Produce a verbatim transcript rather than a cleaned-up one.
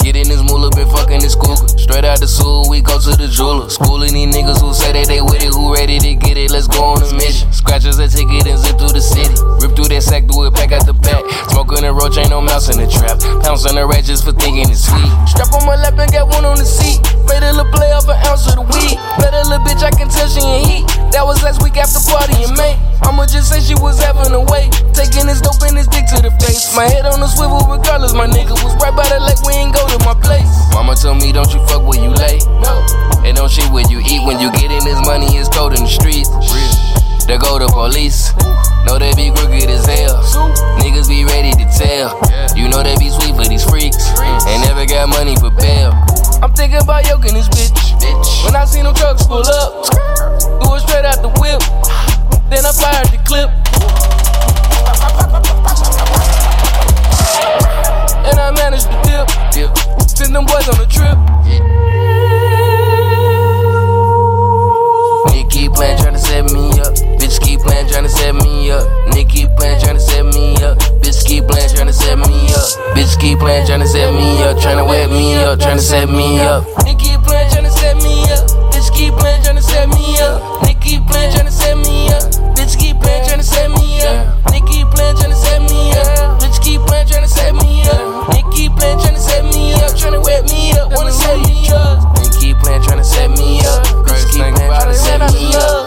Get in this moolah, been fucking this cougar. Straight out the zoo, we go to the jeweler. Schooling these niggas who say that they with it, who ready to get it, let's go on a mission. Scratches a ticket and zip through the city. Rip through that sack, do it pack out the back. Smoking a roach, ain't no mouse in the trap. Pounce on the rat just for thinking it's sweet. Strap on my lap and got one on the seat. Made a little play off an ounce of the weed. Bet a little bitch, I can tell she in heat. That was last week after party in May. I'ma just say she was having a way. Taking this dope and this dick to the face. My head on the swivel regardless, my nigga was right by the lake, we ain't go to my place. Mama told me don't you fuck where you lay. No. And don't shit where you eat. When you get in this money, it's cold in the streets. There go the police. Know they be crooked as hell. Niggas be ready to tell. You know they be sweet for these freaks. Ain't never got money for bail. I'm thinking about yoking this bitch. When I seen them trucks pull up, threw it straight out the whip. Then I fired the clip. And I managed to dip. Send them boys on a trip. Nigga keep playing, tryna set me up. Bitch keep playing, tryna set me up. Nigga keep playing, tryna set me up. Bitch keep playing, tryna set me up. Bitch keep playing, tryna set me up. Tryna wet me up, tryna set me up. Nigga keep playing, tryna set me up. Bitch keep playing, tryna set me up. Nigga keep playing, tryna set me up. Bitch keep playing, tryna set me up. Nigga keep playing, tryna set me up. Bitch keep playing, tryna set me up. Nigga keep playing, tryna set me up. Tryna wet me up, wanna set me up. Nigga keep playing, tryna set me up. Bitch keep playing, tryna set me up.